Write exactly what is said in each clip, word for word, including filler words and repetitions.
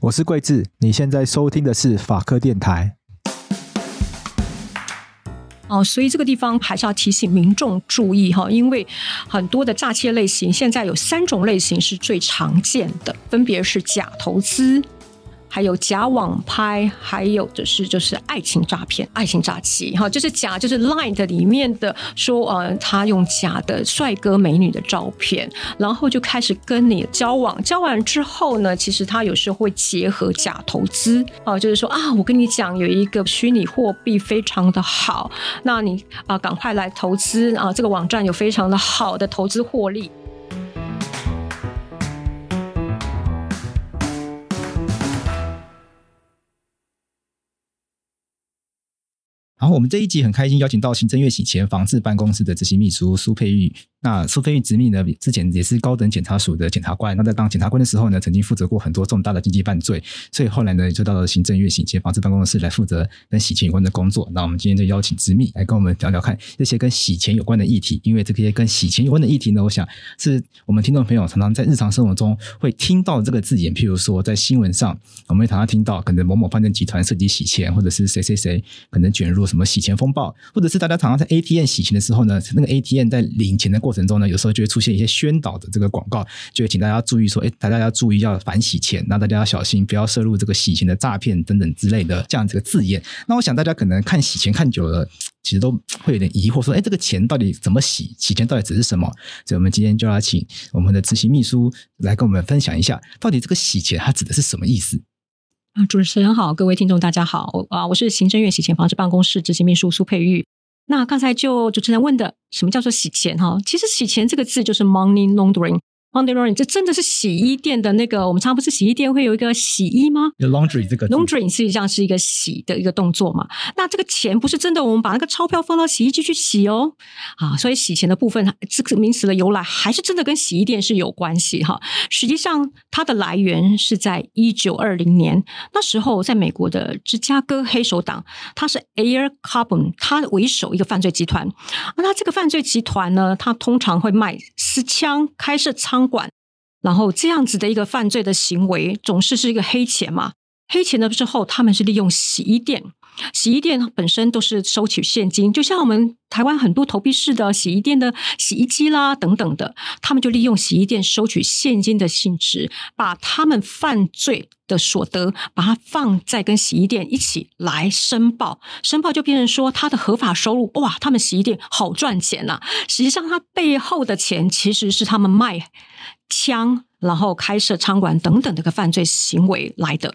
我是桂智，你现在收听的是法客电台。哦，所以这个地方还是要提醒民众注意哈，因为很多的诈欺类型现在有三种类型是最常见的，分别是假投资，还有假网拍，还有就是就是爱情诈骗、爱情诈欺哈，就是假就是 LINE 的里面的说呃，他用假的帅哥美女的照片，然后就开始跟你交往，交往之后呢，其实他有时候会结合假投资啊，就是说啊，我跟你讲有一个虚拟货币非常的好，那你啊赶快来投资啊，这个网站有非常的好的投资获利。然后我们这一集很开心邀请到行政院洗钱防治办公室的执行秘书苏佩玉。那苏佩玉执秘呢，之前也是高等检察署的检察官，那在当检察官的时候呢，曾经负责过很多重大的经济犯罪，所以后来呢就到了行政院洗钱防治办公室来负责跟洗钱有关的工作。那我们今天就邀请执秘来跟我们聊聊看这些跟洗钱有关的议题，因为这些跟洗钱有关的议题呢，我想是我们听众朋友常常在日常生活中会听到这个字眼，譬如说在新闻上我们会常常听到可能某某犯罪集团涉及洗钱，或者是谁谁谁可能卷入什么洗钱风暴，或者是大家常常在 A T M 洗钱的时候呢，那个 A T M 在领钱的过程中呢，有时候就会出现一些宣导的这个广告，就会请大家注意说，哎，大家要注意要反洗钱，那大家要小心不要涉入这个洗钱的诈骗等等之类的这样子的字眼。那我想大家可能看洗钱看久了，其实都会有点疑惑说，哎，这个钱到底怎么洗？洗钱到底指是什么？所以我们今天就要请我们的执行秘书来跟我们分享一下，到底这个洗钱它指的是什么意思？主持人好，各位听众大家好啊，我是行政院洗钱防治办公室执行秘书苏佩玉。那刚才就主持人问的，什么叫做洗钱哈？其实洗钱这个字就是 money laundering。Money laundering 这真的是洗衣店的那个，我们常常不是洗衣店会有一个洗衣吗？ laundry 这个 laundry 实际上是一个洗的一个动作嘛。那这个钱不是真的，我们把那个钞票放到洗衣机去洗哦啊，所以洗钱的部分这个名词的由来还是真的跟洗衣店是有关系哈。实际上它的来源是在一九二零年，那时候在美国的芝加哥黑手党，它是 Air Carbon 它为首一个犯罪集团。那这个犯罪集团呢，它通常会卖私枪、开设仓，然后这样子的一个犯罪的行为总是是一个黑钱嘛。黑钱的之后他们是利用洗衣店，洗衣店本身都是收取现金，就像我们台湾很多投币式的洗衣店的洗衣机啦等等的，他们就利用洗衣店收取现金的性质，把他们犯罪的所得把它放在跟洗衣店一起来申报，申报就变成说他的合法收入，哇，他们洗衣店好赚钱啊，实际上他背后的钱其实是他们卖枪然后开设仓管等等的一个犯罪行为来的。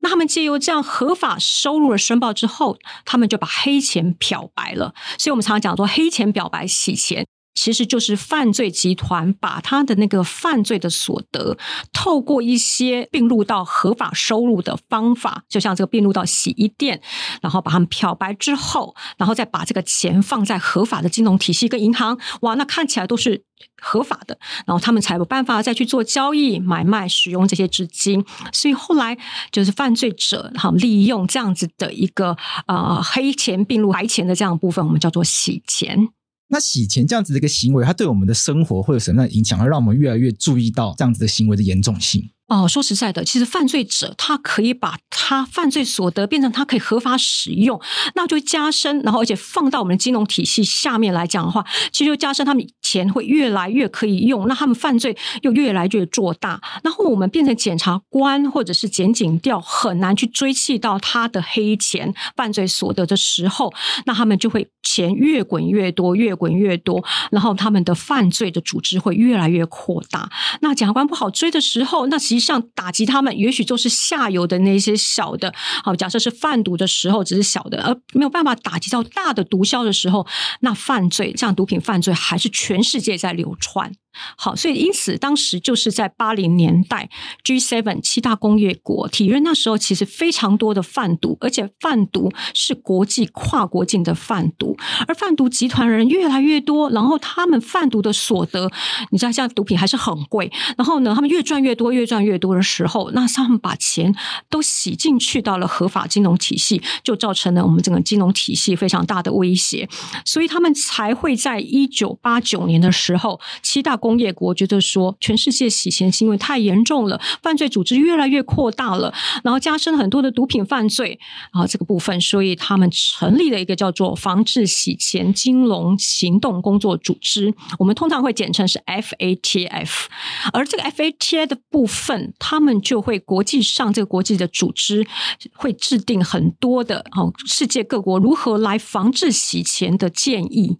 那他们借由这样合法收入的申报之后，他们就把黑钱漂白了。所以我们常常讲说黑钱漂白洗钱，其实就是犯罪集团把他的那个犯罪的所得透过一些并入到合法收入的方法，就像这个并入到洗衣店，然后把他们漂白之后，然后再把这个钱放在合法的金融体系跟银行，哇，那看起来都是合法的，然后他们才有办法再去做交易、买卖、使用这些资金。所以后来就是犯罪者利用这样子的一个、呃、黑钱并入白钱的这样的部分，我们叫做洗钱。那洗钱这样子的一个行为，它对我们的生活会有什么样的影响，而让我们越来越注意到这样子的行为的严重性？哦，说实在的，其实犯罪者他可以把他犯罪所得变成他可以合法使用，那就加深，然后而且放到我们的金融体系下面来讲的话，其实就加深他们钱会越来越可以用，那他们犯罪又越来越做大，然后我们变成检察官或者是检警调很难去追缉到他的黑钱犯罪所得的时候，那他们就会钱越滚越多，越滚越多，然后他们的犯罪的组织会越来越扩大。那检察官不好追的时候，那其实上打击他们也许就是下游的那些小的，好，假设是贩毒的时候只是小的，而没有办法打击到大的毒枭的时候，那犯罪，像毒品犯罪还是全世界在流窜。好，所以因此当时就是在八零年代 G 七 七大工业国体认那时候其实非常多的贩毒，而且贩毒是国际跨国境的贩毒，而贩毒集团人越来越多，然后他们贩毒的所得，你知道像毒品还是很贵，然后呢他们越赚越多越赚越多的时候，那他们把钱都洗进去到了合法金融体系，就造成了我们整个金融体系非常大的威胁，所以他们才会在一九八九年的时候七大工业国觉得说全世界洗钱行为太严重了，犯罪组织越来越扩大了，然后加深很多的毒品犯罪啊这个部分，所以他们成立了一个叫做防治洗钱金融行动工作组织，我们通常会简称是 F A T F。 而这个 F A T F 的部分，他们就会国际上这个国际的组织会制定很多的哦世界各国如何来防治洗钱的建议。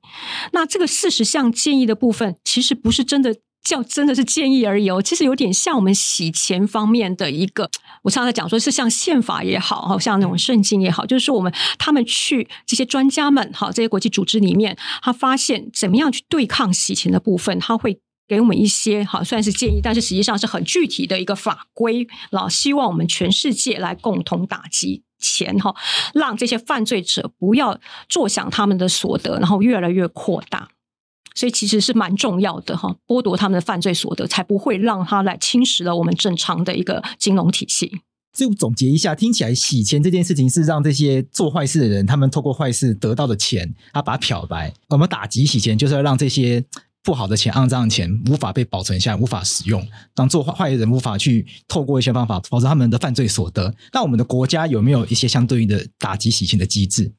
那这个四十项建议的部分，其实不是真的叫真的是建议而已哦，其实有点像我们洗钱方面的一个，我常常讲说是像宪法也好，好像那种圣经也好，就是说我们他们去这些专家们，好这些国际组织里面，他发现怎么样去对抗洗钱的部分，他会给我们一些好虽然是建议，但是实际上是很具体的一个法规，然后希望我们全世界来共同打击钱，让这些犯罪者不要坐享他们的所得，然后越来越扩大。所以其实是蛮重要的，剥夺他们的犯罪所得，才不会让他来侵蚀了我们正常的一个金融体系。所以总结一下，听起来洗钱这件事情是让这些做坏事的人，他们透过坏事得到的钱，他把它漂白。我们打击洗钱就是要让这些不好的钱、肮脏的钱无法被保存下来，无法使用，让做坏人无法去透过一些方法保证他们的犯罪所得。那我们的国家有没有一些相对应的打击洗钱的机制？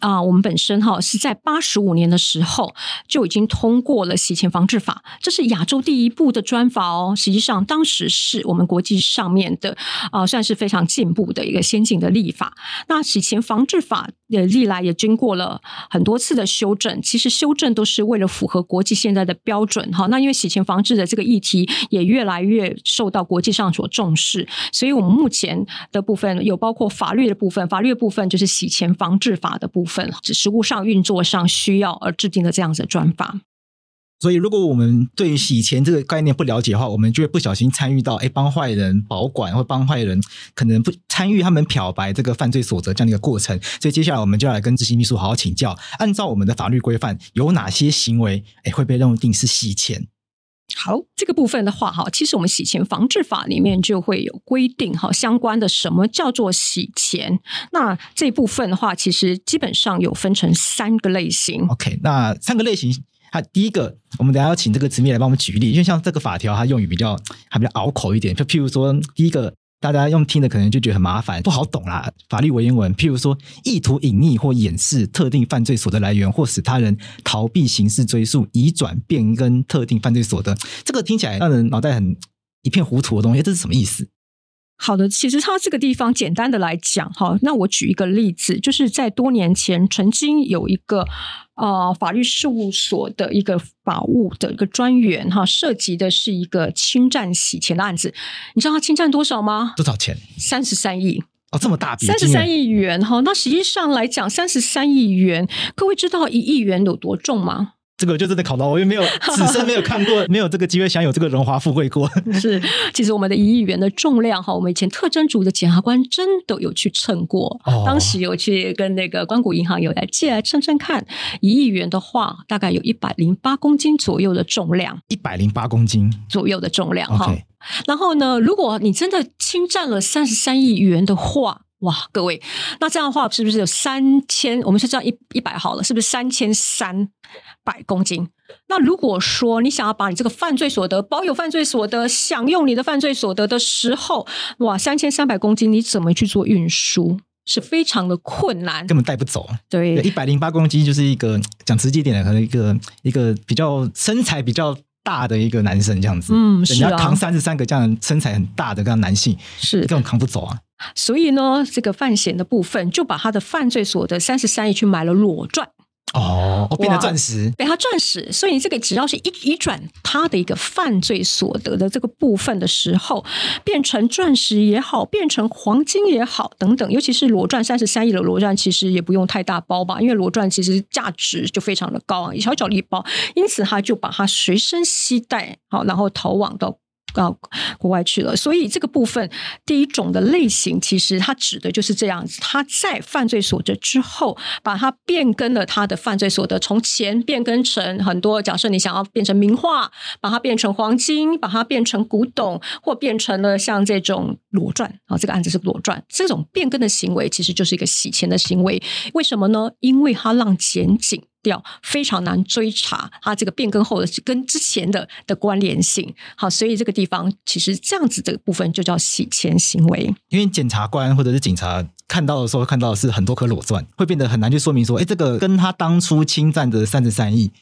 啊，我们本身哈是在八十五年的时候就已经通过了洗钱防治法，这是亚洲第一部的专法哦。实际上，当时是我们国际上面的啊、呃，算是非常进步的一个先进的立法。那洗钱防治法也历来也经过了很多次的修正，其实修正都是为了符合国际现在的标准哈。那因为洗钱防治的这个议题也越来越受到国际上所重视，所以我们目前的部分有包括法律的部分，法律的部分就是洗钱防治法的部分。部分实务上运作上需要而制定的这样子的专法。所以如果我们对洗钱这个概念不了解的话，我们就会不小心参与到诶帮坏人保管或帮坏人可能不参与他们漂白这个犯罪所得这样的一个过程。所以接下来我们就来跟执行秘书好好请教，按照我们的法律规范有哪些行为诶会被认定是洗钱。好，这个部分的话其实我们洗钱防治法里面就会有规定相关的什么叫做洗钱。那这部分的话其实基本上有分成三个类型。 OK， 那三个类型第一个我们等一下要请这个执秘来帮我们举例，因为像这个法条它用语比较还比较拗口一点，就譬如说第一个大家用听的可能就觉得很麻烦不好懂啦，法律文言文，譬如说意图隐匿或掩饰特定犯罪所得来源，或使他人逃避刑事追诉，移转变更特定犯罪所得，这个听起来让人脑袋很一片糊涂的东西，这是什么意思？好的，其实它这个地方简单的来讲，那我举一个例子，就是在多年前曾经有一个呃，法律事务所的一个法务的一个专员哈，涉及的是一个侵占洗钱的案子。你知道他侵占多少吗？多少钱？三十三亿。哦，这么大笔，三十三亿元哈。那实际上来讲，三十三亿元，各位知道一亿元有多重吗？这个就真的考到我，因为没有此生没有看过，没有这个机会享有这个荣华富贵过。是，其实我们的一亿元的重量哈，我们以前特侦组的检察官真的有去称过，哦、当时有去跟那个官股银行有来借来称称看，一亿元的话大概有一百零八公斤左右的重量，一百零八公斤左右的重量哈。Okay. 然后呢，如果你真的侵占了三十三亿元的话。哇，各位，那这样的话是不是有三千？我们是这样一一百好了，是不是三千三百公斤？那如果说你想要把你这个犯罪所得保有犯罪所得，享用你的犯罪所得的时候，哇，三千三百公斤，你怎么去做运输？是非常的困难，根本带不走。对，一百零八公斤就是一个讲直接点的，可能一个一个比较身材比较。大的一个男生这样子，嗯，是啊，人家扛三十三个这样身材很大的这样男性，是根本扛不走啊。所以呢，这个犯嫌的部分就把他的犯罪所得三十三亿去买了裸赚。哦，变得钻石，被他钻石，所以这个只要是一移转他的一个犯罪所得的这个部分的时候，变成钻石也好，变成黄金也好等等，尤其是裸钻三十三亿的裸钻，其实也不用太大包吧，因为裸钻其实价值就非常的高啊，小小的一包，因此他就把它随身携带，好，然后逃往到到国外去了。所以这个部分第一种的类型其实它指的就是这样子，它在犯罪所得之后把它变更了，它的犯罪所得从钱变更成很多，假设你想要变成名画，把它变成黄金，把它变成古董，或变成了像这种裸钻，这个案子是裸钻，这种变更的行为其实就是一个洗钱的行为。为什么呢？因为它让检警掉非常难追查它这个变更后的跟之前的的关联性。好，所以这个地方其实这样子的部分就叫洗钱行为。因为检察官或者是警察看到的时候看到的是很多颗裸钻，会变得很难去说明说，哎，这个跟他当初侵占的三十三亿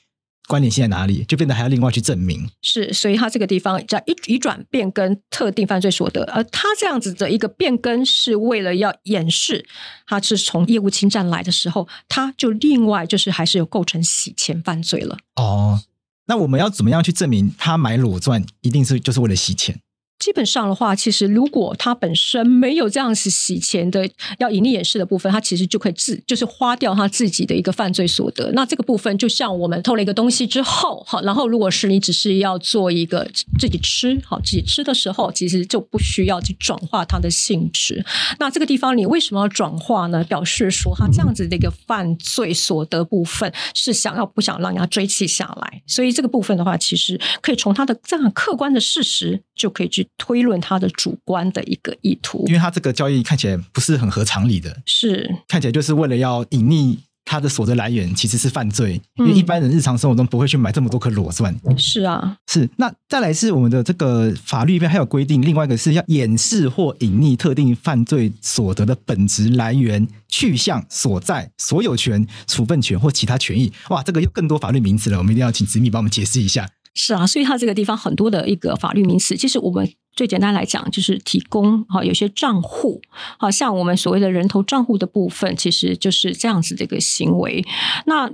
关联性在哪里，就变得还要另外去证明。是，所以他这个地方叫移转变更特定犯罪所得，而他这样子的一个变更是为了要掩饰他是从业务侵占来的时候，他就另外就是还是有构成洗钱犯罪了。哦，那我们要怎么样去证明他买裸钻一定是就是为了洗钱？基本上的话，其实如果他本身没有这样子洗钱的要盈利掩饰的部分，他其实就可以自就是花掉他自己的一个犯罪所得。那这个部分就像我们偷了一个东西之后，好，然后如果是你只是要做一个自己吃，好，自己吃的时候，其实就不需要去转化它的性质。那这个地方你为什么要转化呢？表示说他这样子的一个犯罪所得部分是想要不想让人家追起下来，所以这个部分的话，其实可以从他的这样客观的事实就可以去推论他的主观的一个意图。因为他这个交易看起来不是很合常理的，是看起来就是为了要隐匿他的所得来源，其实是犯罪、嗯、因为一般人日常生活中不会去买这么多颗裸钻。是啊，是。那再来是我们的这个法律边还有规定，另外一个是要掩饰或隐匿特定犯罪所得的本质来源、去向、所在、所有权、处分权或其他权益。哇，这个又更多法律名词了，我们一定要请子米帮我们解释一下。是啊，所以它这个地方很多的一个法律名词，其实我们最简单来讲就是提供有些账户，像我们所谓的人头账户的部分，其实就是这样子的一个行为。那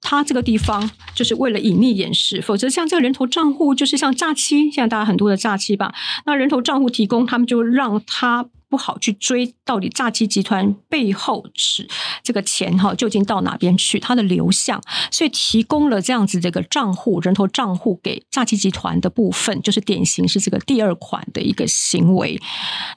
它这个地方就是为了隐匿掩饰，否则像这个人头账户，就是像诈欺，现在大家很多的诈欺吧，那人头账户提供，他们就让它不好去追到底诈欺集团背后这个钱究竟到哪边去，它的流向，所以提供了这样子这个账户，人头账户给诈欺集团的部分，就是典型是这个第二款的一个行为。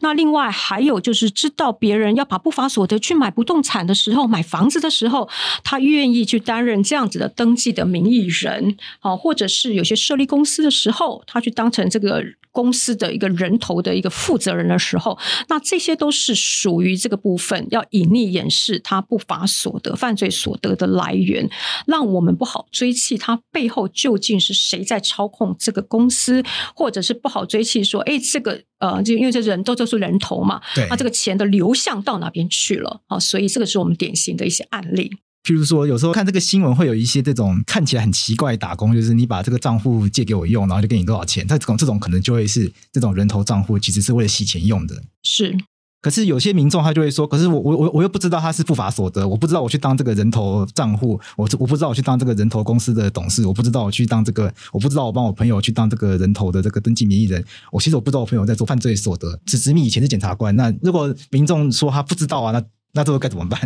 那另外还有就是知道别人要把不法所得去买不动产的时候，买房子的时候，他愿意去担任这样子的登记的名义人，或者是有些设立公司的时候，他去当成这个公司的一个人头的一个负责人的时候，那这些都是属于这个部分要隐匿掩饰他不法所得、犯罪所得的来源，让我们不好追溯他背后究竟是谁在操控这个公司，或者是不好追溯说，哎，这个呃，因为这人都就是人头嘛，那、啊、这个钱的流向到哪边去了？好、啊，所以这个是我们典型的一些案例。譬如说有时候看这个新闻会有一些这种看起来很奇怪的打工，就是你把这个账户借给我用，然后就给你多少钱，这种这种可能就会是这种人头账户其实是为了洗钱用的。是，可是有些民众他就会说，可是我我我又不知道他是不法所得，我不知道我去当这个人头账户，我我不知道我去当这个人头公司的董事，我不知道我去当这个，我不知道我帮我朋友去当这个人头的这个登记名义人，我其实我不知道我朋友在做犯罪所得。子子米以前是检察官，那如果民众说他不知道啊，那那这个该怎么办？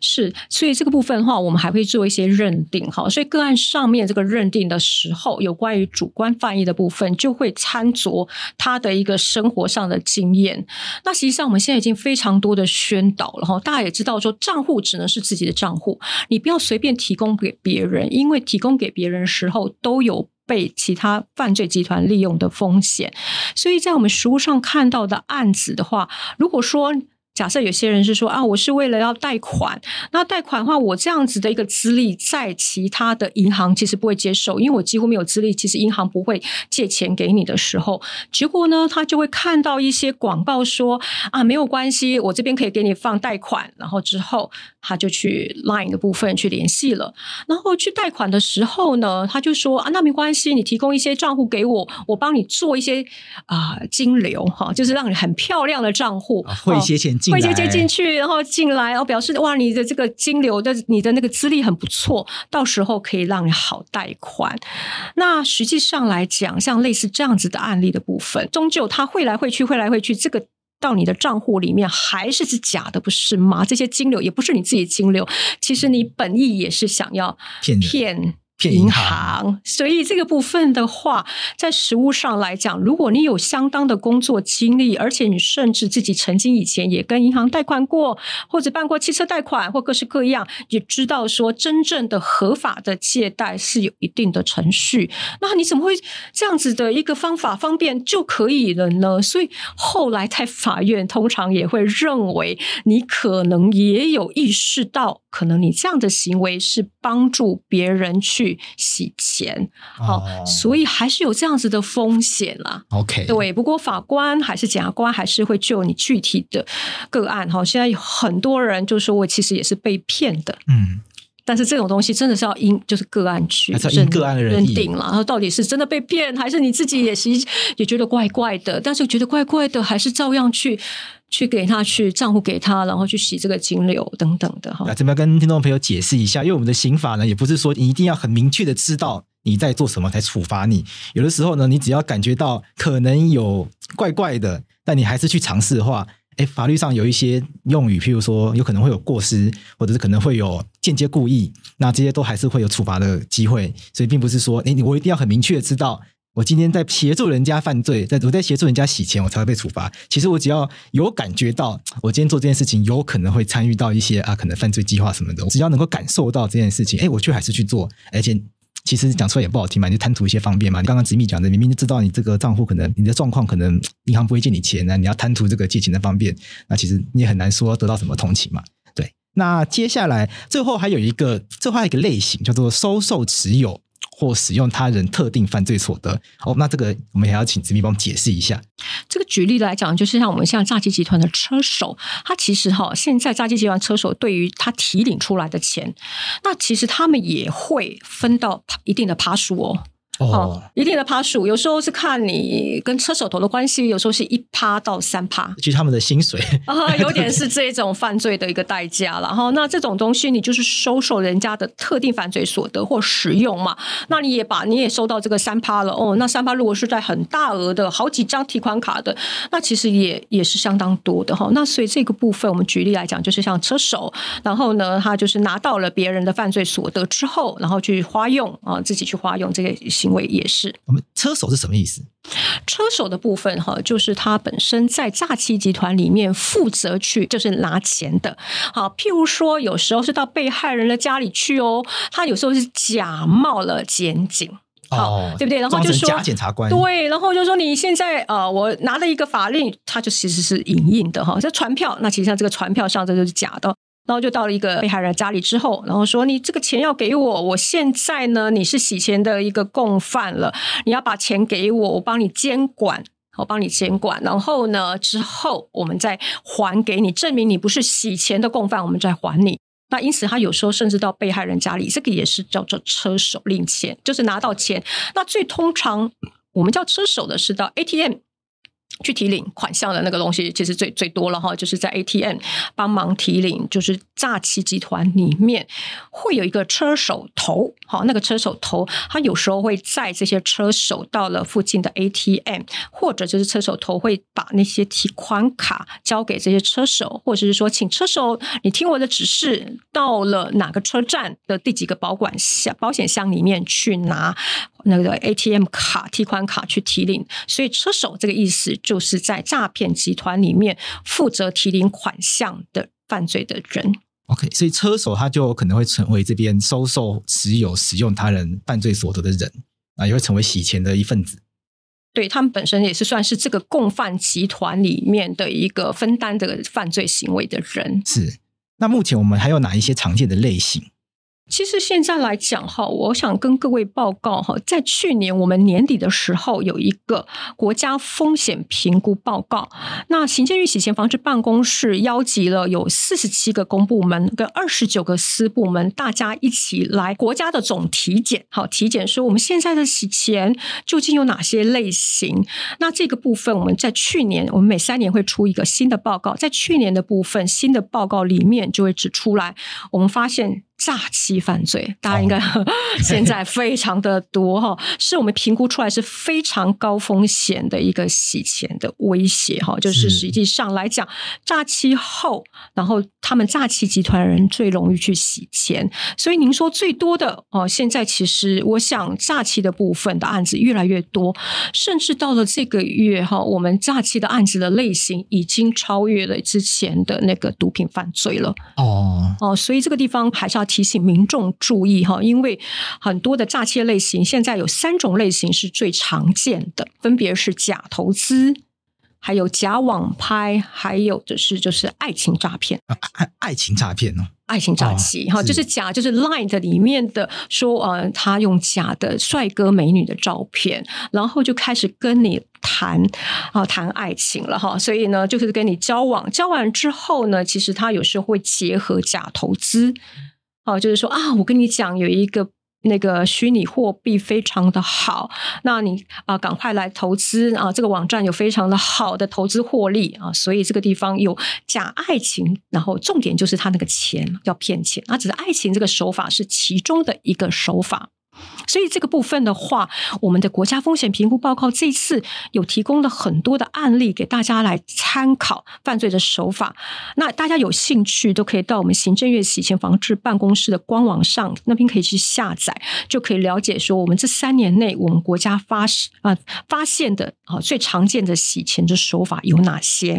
是，所以这个部分的话，我们还会做一些认定哈。所以个案上面这个认定的时候，有关于主观犯意的部分，就会参酌他的一个生活上的经验。那实际上我们现在已经非常多的宣导了哈，大家也知道说，账户只能是自己的账户，你不要随便提供给别人，因为提供给别人的时候都有被其他犯罪集团利用的风险。所以在我们实务上看到的案子的话，如果说假设有些人是说啊，我是为了要贷款，那贷款的话，我这样子的一个资历在其他的银行其实不会接受，因为我几乎没有资历，其实银行不会借钱给你的时候，结果呢，他就会看到一些广告说啊，没有关系，我这边可以给你放贷款，然后之后他就去 LINE 的部分去联系了，然后去贷款的时候呢，他就说啊，那没关系，你提供一些账户给我，我帮你做一些啊、呃、金流哈，就是让你很漂亮的账户，会一些钱进进来，会接进去，然后进来，然后表示哇，你的这个金流的，你的那个资历很不错，到时候可以让你好贷款。那实际上来讲，像类似这样子的案例的部分，终究它会来会去，会来会去，这个到你的账户里面还是是假的，不是吗？这些金流也不是你自己金流，其实你本意也是想要骗骗。骗银行，所以这个部分的话，在实务上来讲，如果你有相当的工作经历，而且你甚至自己曾经以前也跟银行贷款过，或者办过汽车贷款，或各式各样，也知道说真正的合法的借贷是有一定的程序，那你怎么会这样子的一个方法方便就可以了呢？所以后来在法院通常也会认为，你可能也有意识到，可能你这样的行为是帮助别人去洗钱、哦哦、所以还是有这样子的风险啦。 OK， 对，不过法官还是检察官还是会就你具体的个案、哦、现在有很多人就说我其实也是被骗的，嗯，但是这种东西真的是要因就是个案去因个案认定了，然后到底是真的被骗，还是你自己也也觉得怪怪的，但是觉得怪怪的还是照样去去给他去账户给他，然后去洗这个金流等等的哈。这边要跟听众朋友解释一下，因为我们的刑法呢，也不是说你一定要很明确的知道你在做什么才处罚你，有的时候呢，你只要感觉到可能有怪怪的，但你还是去尝试的话，哎，法律上有一些用语，譬如说有可能会有过失，或者是可能会有间接故意，那这些都还是会有处罚的机会，所以并不是说，哎，我一定要很明确的知道。我今天在协助人家犯罪，我在协助人家洗钱，我才会被处罚。其实我只要有感觉到我今天做这件事情有可能会参与到一些啊，可能犯罪计划什么的，只要能够感受到这件事情，哎，我却还是去做。而且其实讲出来也不好听嘛，你就贪图一些方便嘛。你刚刚直密讲的，明明就知道你这个账户可能你的状况可能银行不会借你钱、啊、你要贪图这个借钱的方便，那其实你也很难说得到什么同情嘛。对，那接下来最后还有一个最后还有一个类型叫做收受持有或使用他人特定犯罪所得。哦，那这个我们也要请子密帮我们解释一下。这个举例来讲，就是像我们像诈欺集团的车手，他其实哈，现在诈欺集团车手对于他提领出来的钱，那其实他们也会分到一定的趴数哦。哦，一定的趴数，有时候是看你跟车手头的关系，有时候是一趴到三趴，就是他们的薪水啊，有点是这种犯罪的一个代价了哈。那这种东西，你就是收受人家的特定犯罪所得或使用嘛，那你也把你也收到这个三趴了哦。那三趴如果是在很大额的好几张提款卡的，那其实也也是相当多的哈。那所以这个部分，我们举例来讲，就是像车手，然后呢，他就是拿到了别人的犯罪所得之后，然后去花用啊，自己去花用这个行。也是，我们车手是什么意思？车手的部分就是他本身在诈欺集团里面负责去就是拿钱的。好，譬如说有时候是到被害人的家里去哦，他有时候是假冒了检警。哦，对不对？然后就说假检察官，对，然后就说你现在呃，我拿了一个法令，他就其实是影印的哈，这传票，那其实像这个传票上这就是假的。然后就到了一个被害人家里之后，然后说你这个钱要给我，我现在呢你是洗钱的一个共犯了，你要把钱给我，我帮你监管，我帮你监管，然后呢之后我们再还给你，证明你不是洗钱的共犯，我们再还你。那因此他有时候甚至到被害人家里，这个也是叫做车手领钱，就是拿到钱。那最通常我们叫车手的是到 A T M去提领款项的那个东西，其实最最多了哈，就是在 A T M 帮忙提领，就是诈欺集团里面会有一个车手头，好，那个车手头他有时候会载这些车手到了附近的 A T M， 或者就是车手头会把那些提款卡交给这些车手，或者是说请车手你听我的指示，到了哪个车站的第几个保管箱保险箱里面去拿那个 A T M 卡提款卡去提领。所以车手这个意思就是在诈骗集团里面负责提领款项的犯罪的人。 OK， 所以车手他就可能会成为这边收受持有使用他人犯罪所得的人，也会成为洗钱的一份子。对，他们本身也是算是这个共犯集团里面的一个分担的犯罪行为的人。是，那目前我们还有哪一些常见的类型？其实现在来讲哈，我想跟各位报告哈，在去年我们年底的时候有一个国家风险评估报告，那行政院洗钱防治办公室邀集了有四十七个公部门跟二十九个私部门，大家一起来国家的总体检，好体检说我们现在的洗钱究竟有哪些类型。那这个部分我们在去年，我们每三年会出一个新的报告，在去年的部分新的报告里面就会指出来，我们发现诈欺犯罪大家应该现在非常的多是我们评估出来是非常高风险的一个洗钱的威胁，就是实际上来讲诈欺后，然后他们诈欺集团人最容易去洗钱。所以您说最多的现在其实我想诈欺的部分的案子越来越多，甚至到了这个月我们诈欺的案子的类型已经超越了之前的那个毒品犯罪了。哦，所以这个地方还是要提醒民众注意，因为很多的诈欺类型现在有三种类型是最常见的，分别是假投资，还有假网拍，还有就是就是爱情诈骗、啊、爱, 爱情诈骗哦爱情诈欺、哦、就是假就是 LINE 的里面的说、呃、他用假的帅哥美女的照片，然后就开始跟你谈、啊、谈爱情了哈，所以呢就是跟你交往，交往之后呢其实他有时候会结合假投资，哦，就是说啊，我跟你讲有一个那个虚拟货币非常的好，那你啊、呃、赶快来投资啊、呃，这个网站有非常的好的投资获利啊、呃，所以这个地方有假爱情，然后重点就是他那个钱要骗钱，那只是爱情这个手法是其中的一个手法。所以这个部分的话，我们的国家风险评估报告这次有提供了很多的案例给大家来参考犯罪的手法，那大家有兴趣都可以到我们行政院洗钱防治办公室的官网上，那边可以去下载，就可以了解说我们这三年内我们国家 发,、呃、发现的、呃、最常见的洗钱的手法有哪些、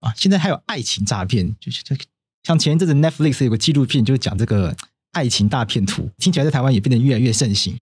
啊、现在还有爱情诈骗，就就像前一阵子 Netflix 有个纪录片就讲这个爱情大骗图，听起来在台湾也变得越来越盛行。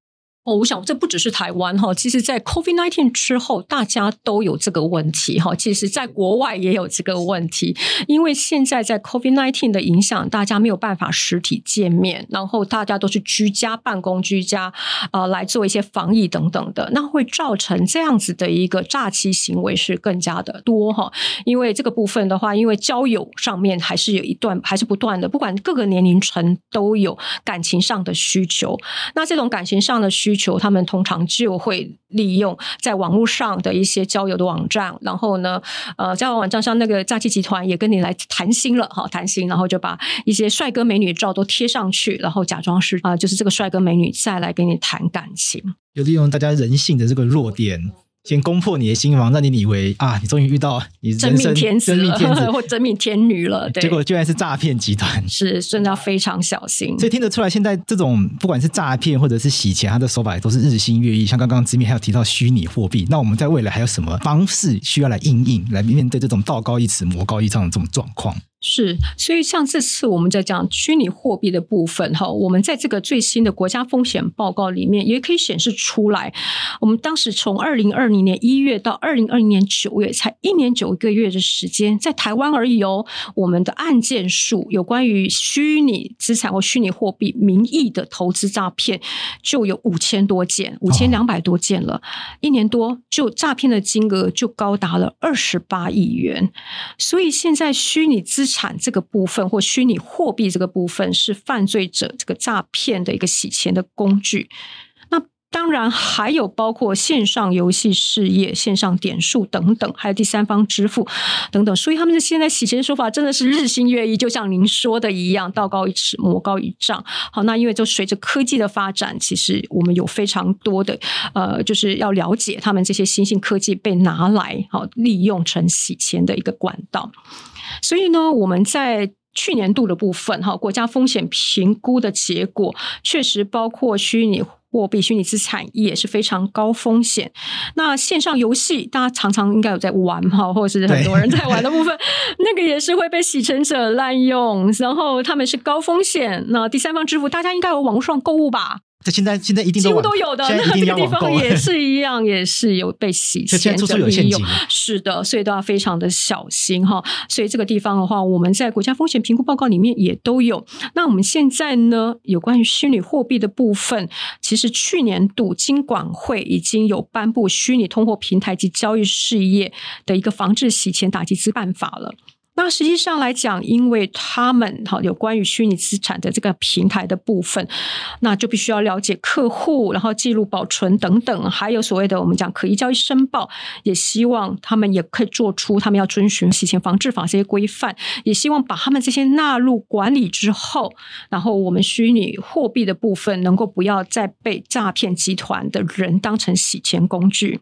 哦，我想这不只是台湾哈，其实在 COVID 十九 之后，大家都有这个问题哈。其实在国外也有这个问题，因为现在在 COVID 十九 的影响，大家没有办法实体见面，然后大家都是居家办公、居家啊、呃、来做一些防疫等等的，那会造成这样子的一个诈欺行为是更加的多哈。因为这个部分的话，因为交友上面还是有一段，还是不断的，不管各个年龄层都有感情上的需求，那这种感情上的需求需求他们通常就会利用在网络上的一些交友的网站，然后呢呃，交友网站上那个诈欺集团也跟你来谈心了哈，谈心，然后就把一些帅哥美女照都贴上去，然后假装是啊、呃，就是这个帅哥美女，再来跟你谈感情，就利用大家人性的这个弱点先攻破你的心房，让你以为啊，你终于遇到你人生真命天子了，真命天子或真命天女了，对，结果居然是诈骗集团，是真的要非常小心。所以听得出来，现在这种不管是诈骗或者是洗钱，它的手法都是日新月异。像刚刚之面还有提到虚拟货币，那我们在未来还有什么方式需要来因应，来面对这种道高一尺魔高一丈的这种状况？是，所以像这次我们在讲虚拟货币的部分，我们在这个最新的国家风险报告里面也可以显示出来，我们当时从二零二零年一月到二零二零年九月，才一年九个月的时间，在台湾而已哦，我们的案件数有关于虚拟资产或虚拟货币名义的投资诈骗就有五千多件，五千两百多件了、哦、一年多就诈骗的金额就高达了二十八亿元。所以现在虚拟资产这个部分或虚拟货币这个部分是犯罪者这个诈骗的一个洗钱的工具。那当然还有包括线上游戏事业、线上点数等等，还有第三方支付等等，所以他们现在洗钱的手法真的是日新月异，就像您说的一样，道高一尺魔高一丈。好，那因为就随着科技的发展，其实我们有非常多的呃，就是要了解他们这些新兴科技被拿来好利用成洗钱的一个管道。所以呢，我们在去年度的部分，国家风险评估的结果确实包括虚拟货币、虚拟资产也是非常高风险。那线上游戏大家常常应该有在玩，或者是很多人在玩的部分那个也是会被洗钱者滥用，然后他们是高风险。那第三方支付大家应该有网络上购物吧，现在现在一定都几乎都有的，那这个地方也是一样，也是有被洗钱，现在处处有陷阱，是的，所以都要非常的小心哈。所以这个地方的话，我们在国家风险评估报告里面也都有。那我们现在呢，有关于虚拟货币的部分，其实去年度金管会已经有颁布虚拟通货平台及交易事业的一个防治洗钱打击之办法了。那实际上来讲，因为他们有关于虚拟资产的这个平台的部分，那就必须要了解客户，然后记录保存等等，还有所谓的我们讲可疑交易申报，也希望他们也可以做出他们要遵循洗钱防治法这些规范，也希望把他们这些纳入管理之后，然后我们虚拟货币的部分能够不要再被诈骗集团的人当成洗钱工具。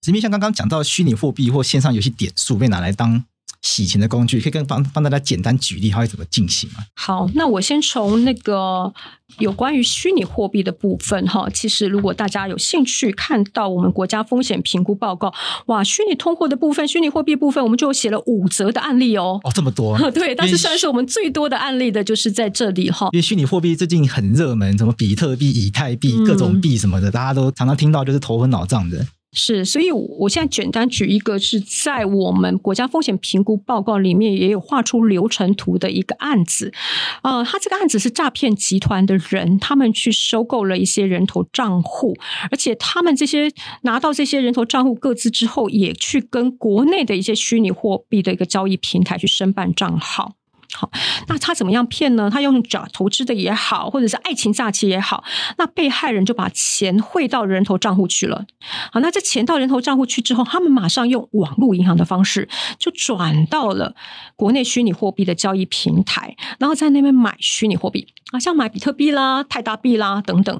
子明，像刚刚讲到虚拟货币或线上游戏点数被拿来当洗钱的工具，可以跟帮帮大家简单举例它会怎么进行吗？好，那我先从那个有关于虚拟货币的部分哈，其实如果大家有兴趣看到我们国家风险评估报告，哇，虚拟通货的部分、虚拟货币部分，我们就有写了五则的案例哦。哦，这么多？对，但是算是我们最多的案例的就是在这里哈。因为虚拟货币最近很热门，什么比特币、以太币、各种币什么的，嗯、大家都常常听到，就是头昏脑胀的。是，所以我现在简单举一个是在我们国家风险评估报告里面也有画出流程图的一个案子，呃，他这个案子是诈骗集团的人，他们去收购了一些人头账户，而且他们这些拿到这些人头账户各自之后，也去跟国内的一些虚拟货币的一个交易平台去申办账号。好，那他怎么样骗呢？他用假投资的也好，或者是爱情诈欺也好，那被害人就把钱汇到人头账户去了。好，那这钱到人头账户去之后，他们马上用网络银行的方式就转到了国内虚拟货币的交易平台，然后在那边买虚拟货币啊，像买比特币啦、泰达币啦等等。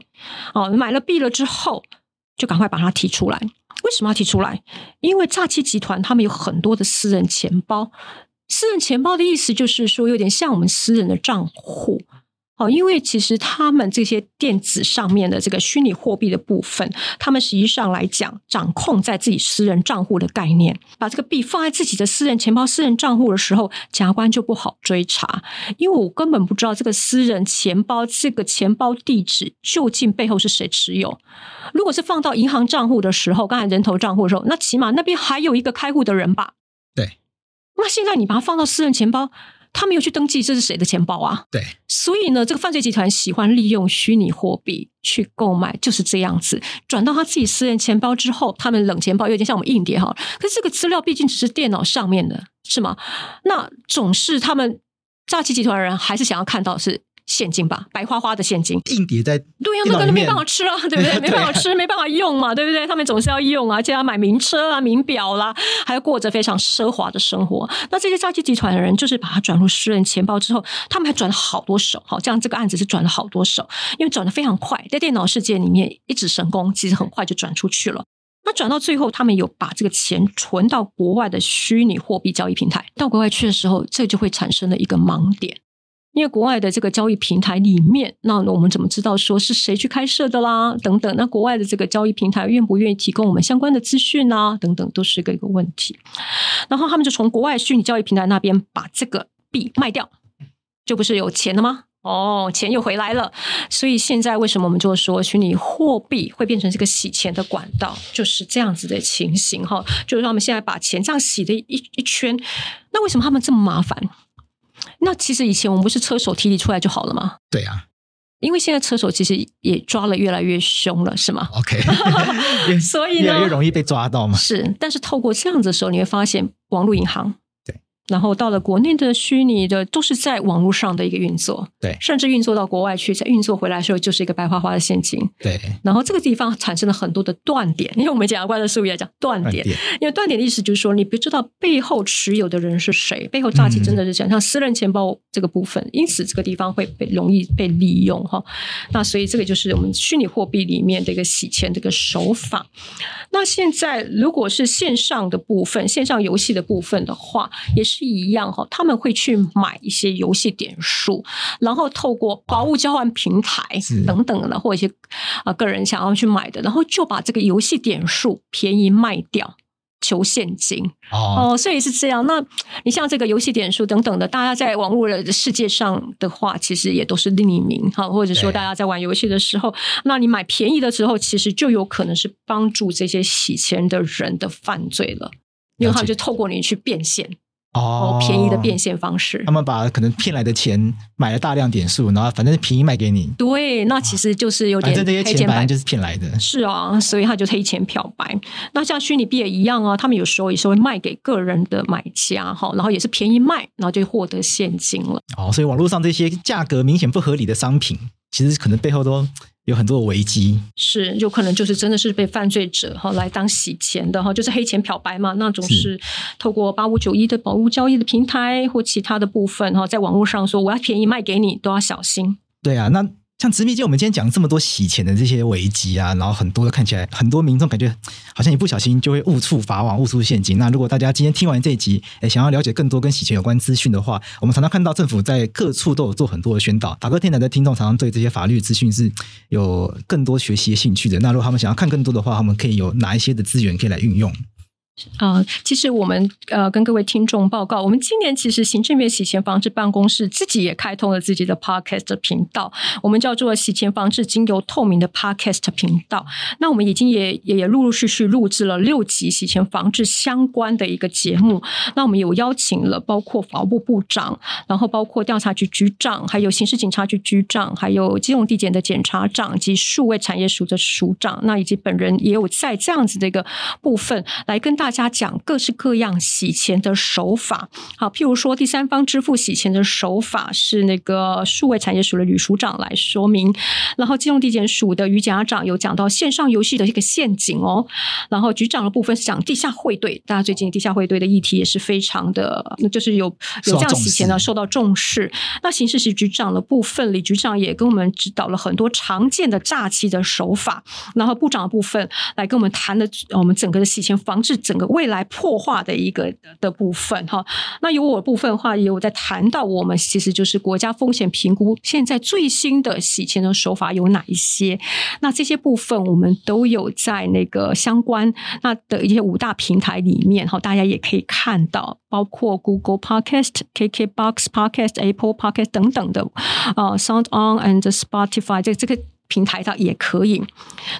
哦，买了币了之后，就赶快把它提出来。为什么要提出来？因为诈欺集团他们有很多的私人钱包。私人钱包的意思就是说有点像我们私人的账户，因为其实他们这些电子上面的这个虚拟货币的部分，他们实际上来讲掌控在自己私人账户的概念，把这个币放在自己的私人钱包、私人账户的时候，检察官就不好追查，因为我根本不知道这个私人钱包、这个钱包地址究竟背后是谁持有。如果是放到银行账户的时候，刚才人头账户的时候，那起码那边还有一个开户的人吧。对，那现在你把它放到私人钱包，他没有去登记这是谁的钱包啊？对，所以呢，这个犯罪集团喜欢利用虚拟货币去购买，就是这样子转到他自己私人钱包之后，他们冷钱包有点像我们硬碟哈，可是这个资料毕竟只是电脑上面的，是吗？那总是他们诈欺集团的人还是想要看到是现金吧，白花花的现金，硬碟在对呀、啊，那个都没办法吃啊，对不对？没办法吃，没办法用嘛，对不对？他们总是要用啊，而且要买名车啊、名表啦、啊，还要过着非常奢华的生活。那这些诈欺集团的人，就是把它转入私人钱包之后，他们还转了好多手，好，这样这个案子是转了好多手，因为转得非常快，在电脑世界里面一指神功，其实很快就转出去了。那转到最后，他们有把这个钱存到国外的虚拟货币交易平台，到国外去的时候，这就会产生了一个盲点。因为国外的这个交易平台里面，那我们怎么知道说是谁去开设的啦？等等，那国外的这个交易平台愿不愿意提供我们相关的资讯啦、啊？等等，都是一个一个问题。然后他们就从国外虚拟交易平台那边把这个币卖掉，就不是有钱了吗？哦，钱又回来了。所以现在为什么我们就说虚拟货币会变成这个洗钱的管道，就是这样子的情形哈。就是他们现在把钱这样洗的一一圈，那为什么他们这么麻烦？那其实以前我们不是车手提离出来就好了吗？对啊，因为现在车手其实也抓了越来越凶了，是吗 ？OK， 所以呢越来越容易被抓到嘛。是，但是透过这样子的时候，你会发现网络银行，对，然后到了国内的虚拟的都是在网络上的一个运作，对，甚至运作到国外去，再运作回来的时候就是一个白花花的现金，对。然后这个地方产生了很多的断点，因为我们检察官的术语来讲断点，因为断点的意思就是说你不知道背后持有的人是谁，背后诈欺真的是讲、嗯、像私人钱包这个部分，因此这个地方会被容易被利用哈。那所以这个就是我们虚拟货币里面的一个洗钱的一个手法。那现在如果是线上的部分，线上游戏的部分的话，也是一样哈，他们会去买一些游戏点数，然后透过宝物交换平台等等的，或者一些啊个人想要去买的，然后就把这个游戏点数便宜卖掉。求现金哦、呃，所以是这样。那你像这个游戏点数等等的，大家在网络的世界上的话，其实也都是匿名哈，或者说大家在玩游戏的时候，那你买便宜的时候，其实就有可能是帮助这些洗钱的人的犯罪了，因为他们就透过你去变现。哦，便宜的变现方式，他们把可能骗来的钱买了大量点数，然后反正便宜卖给你。对，那其实就是有点黑钱白，反正这些钱本来就是骗来的。是啊，所以他就黑钱漂白。那像虚拟币也一样啊，他们有时候也是会卖给个人的买家，然后也是便宜卖，然后就获得现金了。哦，所以网络上这些价格明显不合理的商品，其实可能背后都有很多的危机。是，有可能就是真的是被犯罪者来当洗钱的，就是黑钱漂白嘛，那种是透过八五九一的宝物交易的平台或其他的部分在网络上说我要便宜卖给你，都要小心。对啊，那像直密界我们今天讲这么多洗钱的这些危机啊，然后很多的看起来很多民众感觉好像一不小心就会误触法网误触陷阱。那如果大家今天听完这一集想要了解更多跟洗钱有关资讯的话，我们常常看到政府在各处都有做很多的宣导，法科电台的听众常常对这些法律资讯是有更多学习的兴趣的，那如果他们想要看更多的话，他们可以有哪一些的资源可以来运用？呃，其实我们呃跟各位听众报告，我们今年其实行政院洗钱防治办公室自己也开通了自己的 podcast 频道，我们叫做洗钱防治经由透明的 podcast 频道。那我们已经也也陆陆续续录制了六集洗钱防治相关的一个节目。那我们有邀请了包括法务部部长，然后包括调查局局长，还有刑事警察局局长，还有基隆地检的检察长及数位产业署的署长，那以及本人也有在这样子的一个部分来跟大家。大家讲各式各样洗钱的手法，好，譬如说第三方支付洗钱的手法是那个数位产业署的吕署长来说明，然后基隆地检署的余甲长有讲到线上游戏的一个陷阱哦，然后局长的部分是讲地下汇兑，大家最近地下汇兑的议题也是非常的，就是有有这样洗钱呢受到重视。那刑事局长的部分，李局长也跟我们指导了很多常见的诈欺的手法，然后部长的部分来跟我们谈了我们整个的洗钱防治整个未来破化的一个的部分。那有我的部分的话也有在谈到我们其实就是国家风险评估现在最新的洗钱的手法有哪一些，那这些部分我们都有在那个相关那的一些五大平台里面大家也可以看到，包括 Google Podcast、KKBox Podcast、Apple Podcast 等等的、uh, SoundOn and Spotify 这个平台它也可以。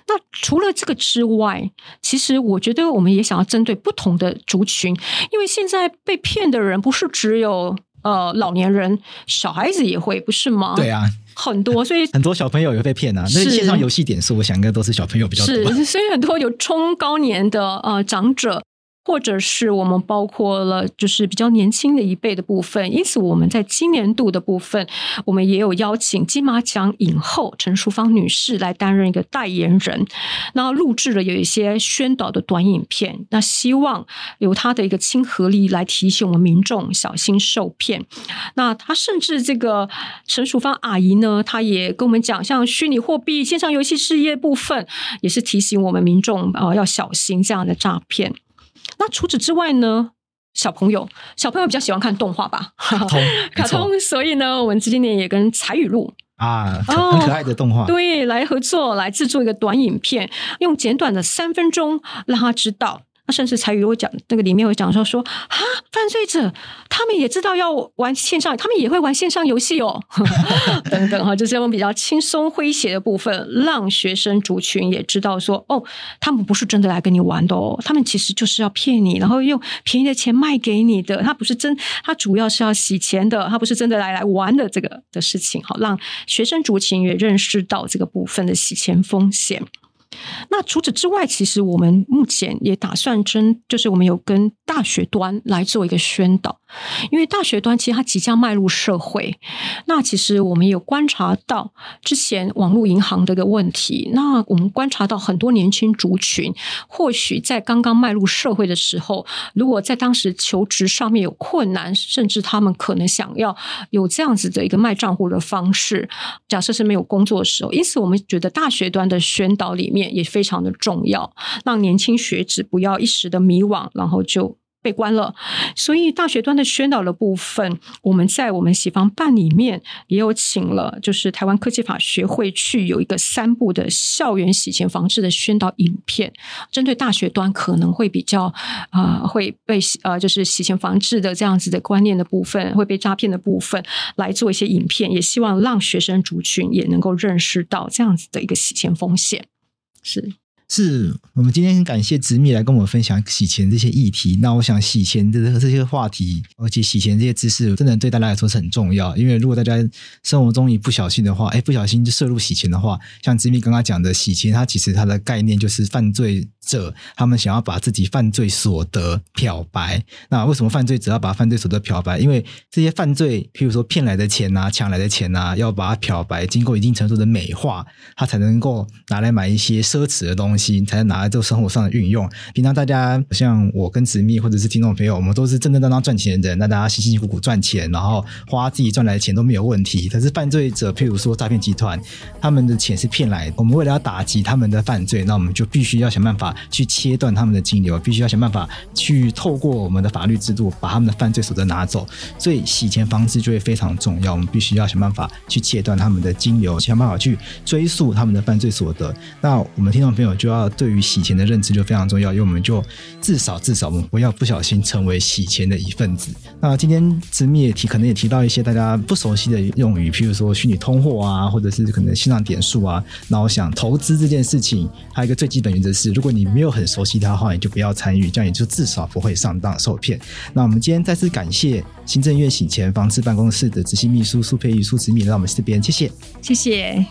那除了这个之外，其实我觉得我们也想要针对不同的族群，因为现在被骗的人不是只有呃老年人，小孩子也会，不是吗？对啊，很多，所以很多小朋友也被骗啊。那线上游戏点数，我想应该都是小朋友比较多。是，所以很多有中高年的呃长者。或者是我们包括了就是比较年轻的一辈的部分，因此我们在今年度的部分，我们也有邀请金马奖影后陈淑芳女士来担任一个代言人，那录制了有一些宣导的短影片，那希望由她的一个亲和力来提醒我们民众小心受骗。那她甚至这个陈淑芳阿姨呢，她也跟我们讲，像虚拟货币、线上游戏事业部分，也是提醒我们民众啊、呃、要小心这样的诈骗。那除此之外呢，小朋友小朋友比较喜欢看动画吧，卡通，所以呢我们今年也跟彩语录啊，很可爱的动画、哦、对，来合作来制作一个短影片，用简短的三分钟让他知道，甚至才语会讲那个里面会讲说说啊，犯罪者他们也知道要玩线上，他们也会玩线上游戏哦，等等哈，就是用比较轻松诙谐的部分，让学生族群也知道说哦，他们不是真的来跟你玩的哦，他们其实就是要骗你，然后用便宜的钱卖给你的，他不是真，他主要是要洗钱的，他不是真的来来玩的这个的事情，好，让学生族群也认识到这个部分的洗钱风险。那除此之外，其实我们目前也打算真就是我们有跟大学端来做一个宣导，因为大学端其实它即将迈入社会，那其实我们有观察到之前网络银行的一个问题，那我们观察到很多年轻族群或许在刚刚迈入社会的时候，如果在当时求职上面有困难，甚至他们可能想要有这样子的一个卖账户的方式，假设是没有工作的时候，因此我们觉得大学端的宣导里面也非常的重要，让年轻学子不要一时的迷惘，然后就被关了。所以大学端的宣导的部分，我们在我们喜防办里面也有请了就是台湾科技法学会去有一个三部的校园洗钱防治的宣导影片，针对大学端可能会比较、呃、会被、呃、就是洗钱防治的这样子的观念的部分，会被诈骗的部分来做一些影片，也希望让学生族群也能够认识到这样子的一个洗钱风险。是是，我们今天很感谢直密来跟我们分享洗钱这些议题。那我想洗钱的这些话题，而且洗钱这些知识真的对大家来说是很重要，因为如果大家生活中一不小心的话，哎，不小心就涉入洗钱的话，像直密刚刚讲的洗钱，它其实它的概念就是犯罪者他们想要把自己犯罪所得漂白。那为什么犯罪者要把犯罪所得漂白？因为这些犯罪譬如说骗来的钱啊，抢来的钱啊，要把它漂白，经过一定程度的美化，它才能够拿来买一些奢侈的东西，才能拿来做生活上的运用。平常大家像我跟直密或者是听众朋友，我们都是正正当当赚钱的人，那大家辛辛苦苦赚钱，然后花自己赚来的钱都没有问题。但是犯罪者譬如说诈骗集团，他们的钱是骗来的，我们为了要打击他们的犯罪，那我们就必须要想办法去切断他们的金流，必须要想办法去透过我们的法律制度把他们的犯罪所得拿走。所以洗钱方式就会非常重要，我们必须要想办法去切断他们的金流，想办法去追溯他们的犯罪所得。那我们听众朋友就要对于洗钱的认知就非常重要，因为我们就至少至少我们不要不小心成为洗钱的一份子。那今天直密也提可能也提到一些大家不熟悉的用语，譬如说虚拟通货啊，或者是可能线上点数啊。那我想投资这件事情还有一个最基本原则是，如果你没有很熟悉它的话，你就不要参与，这样也就至少不会上当受骗。那我们今天再次感谢行政院洗钱防治办公室的执行秘书苏佩瑜苏直密让我们这边，谢谢谢谢。